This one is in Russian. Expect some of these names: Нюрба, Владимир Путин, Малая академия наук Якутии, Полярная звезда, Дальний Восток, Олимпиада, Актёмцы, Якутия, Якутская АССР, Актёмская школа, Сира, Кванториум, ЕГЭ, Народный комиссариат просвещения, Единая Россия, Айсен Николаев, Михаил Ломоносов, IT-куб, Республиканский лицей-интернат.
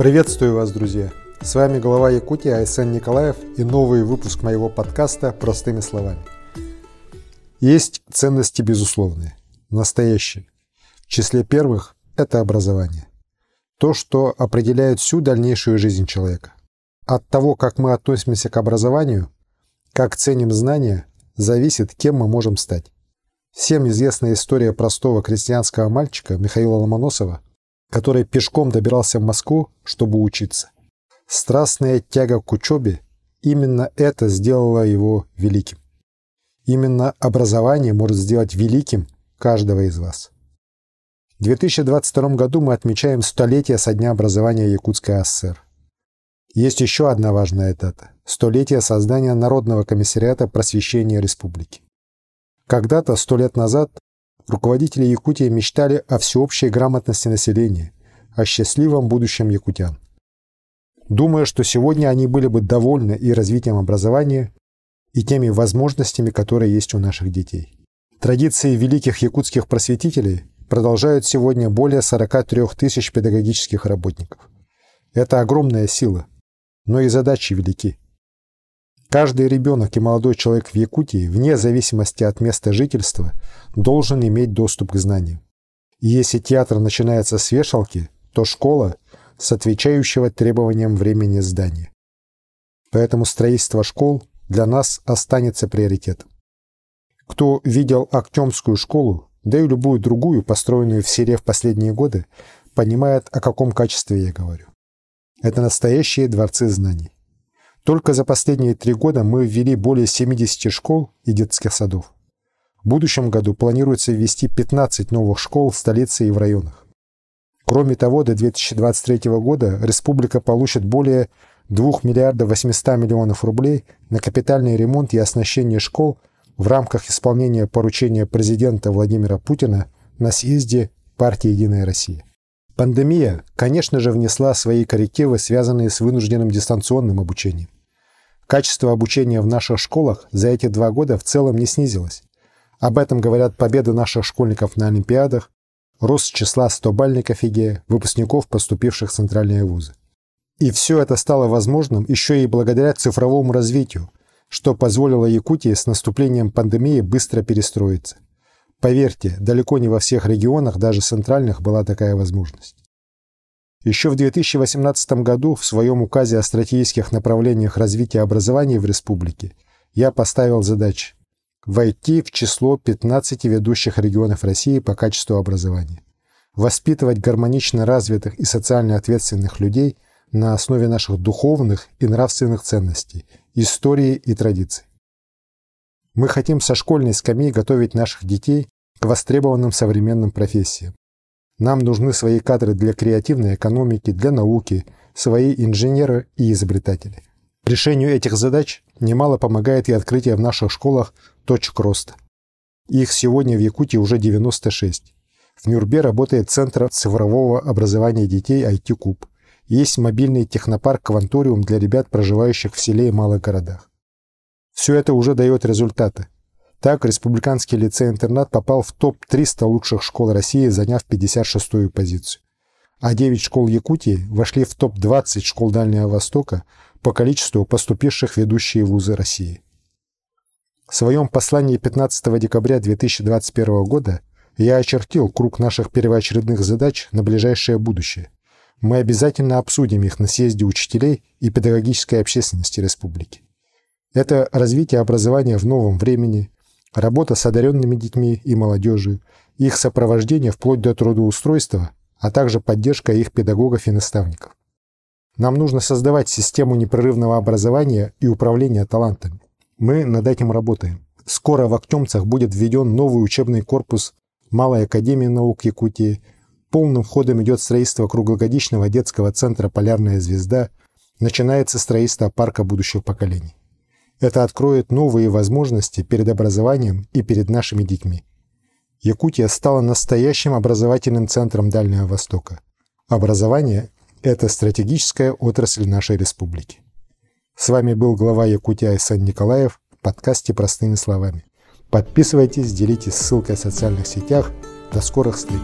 Приветствую вас, друзья! С вами глава Якутии Айсен Николаев и новый выпуск моего подкаста «Простыми словами». Есть ценности безусловные, настоящие. В числе первых – это образование. То, что определяет всю дальнейшую жизнь человека. От того, как мы относимся к образованию, как ценим знания, зависит, кем мы можем стать. Всем известна история простого крестьянского мальчика Михаила Ломоносова, который пешком добирался в Москву, чтобы учиться. Страстная тяга к учебе – именно это сделало его великим. Именно образование может сделать великим каждого из вас. В 2022 году мы отмечаем столетие со дня образования Якутской АССР. Есть еще одна важная дата – столетие создания Народного комиссариата просвещения республики. Когда-то, 100 лет назад, руководители Якутии мечтали о всеобщей грамотности населения, о счастливом будущем якутян. Думаю, что сегодня они были бы довольны и развитием образования, и теми возможностями, которые есть у наших детей. Традиции великих якутских просветителей продолжают сегодня более 43 тысяч педагогических работников. Это огромная сила, но и задачи велики. Каждый ребенок и молодой человек в Якутии, вне зависимости от места жительства, должен иметь доступ к знаниям. И если театр начинается с вешалки, то школа с отвечающего требованиям времени здания. Поэтому строительство школ для нас останется приоритетом. Кто видел Актёмскую школу, да и любую другую, построенную в Сире в последние годы, понимает, о каком качестве я говорю. Это настоящие дворцы знаний. Только за последние 3 года мы ввели более 70 школ и детских садов. В будущем году планируется ввести 15 новых школ в столице и в районах. Кроме того, до 2023 года республика получит более 2 миллиардов 800 миллионов рублей на капитальный ремонт и оснащение школ в рамках исполнения поручения президента Владимира Путина на съезде партии «Единая Россия». Пандемия, конечно же, внесла свои коррективы, связанные с вынужденным дистанционным обучением. Качество обучения в наших школах за эти 2 года в целом не снизилось. Об этом говорят победы наших школьников на Олимпиадах, рост числа 100-бальников ЕГЭ, выпускников, поступивших в центральные вузы. И все это стало возможным еще и благодаря цифровому развитию, что позволило Якутии с наступлением пандемии быстро перестроиться. Поверьте, далеко не во всех регионах, даже центральных, была такая возможность. Еще в 2018 году в своем указе о стратегических направлениях развития образования в республике я поставил задачу войти в число 15 ведущих регионов России по качеству образования, воспитывать гармонично развитых и социально ответственных людей на основе наших духовных и нравственных ценностей, истории и традиций. Мы хотим со школьной скамьи готовить наших детей к востребованным современным профессиям. Нам нужны свои кадры для креативной экономики, для науки, свои инженеры и изобретатели. Решению этих задач немало помогает и открытие в наших школах точек роста. Их сегодня в Якутии уже 96. В Нюрбе работает Центр цифрового образования детей IT-куб. Есть мобильный технопарк «Кванториум» для ребят, проживающих в селе и малых городах. Все это уже дает результаты. Так, Республиканский лицей-интернат попал в топ-300 лучших школ России, заняв 56-ю позицию. А 9 школ Якутии вошли в топ-20 школ Дальнего Востока по количеству поступивших в ведущие вузы России. В своем послании 15 декабря 2021 года я очертил круг наших первоочередных задач на ближайшее будущее. Мы обязательно обсудим их на съезде учителей и педагогической общественности республики. Это развитие образования в новом времени, работа с одаренными детьми и молодежью, их сопровождение вплоть до трудоустройства, а также поддержка их педагогов и наставников. Нам нужно создавать систему непрерывного образования и управления талантами. Мы над этим работаем. Скоро в Актёмцах будет введен новый учебный корпус Малой академии наук Якутии. Полным ходом идет строительство круглогодичного детского центра «Полярная звезда». Начинается строительство парка будущих поколений. Это откроет новые возможности перед образованием и перед нашими детьми. Якутия стала настоящим образовательным центром Дальнего Востока. Образование – это стратегическая отрасль нашей республики. С вами был глава Якутии Айсен Николаев в подкасте «Простыми словами». Подписывайтесь, делитесь ссылкой в социальных сетях. До скорых встреч!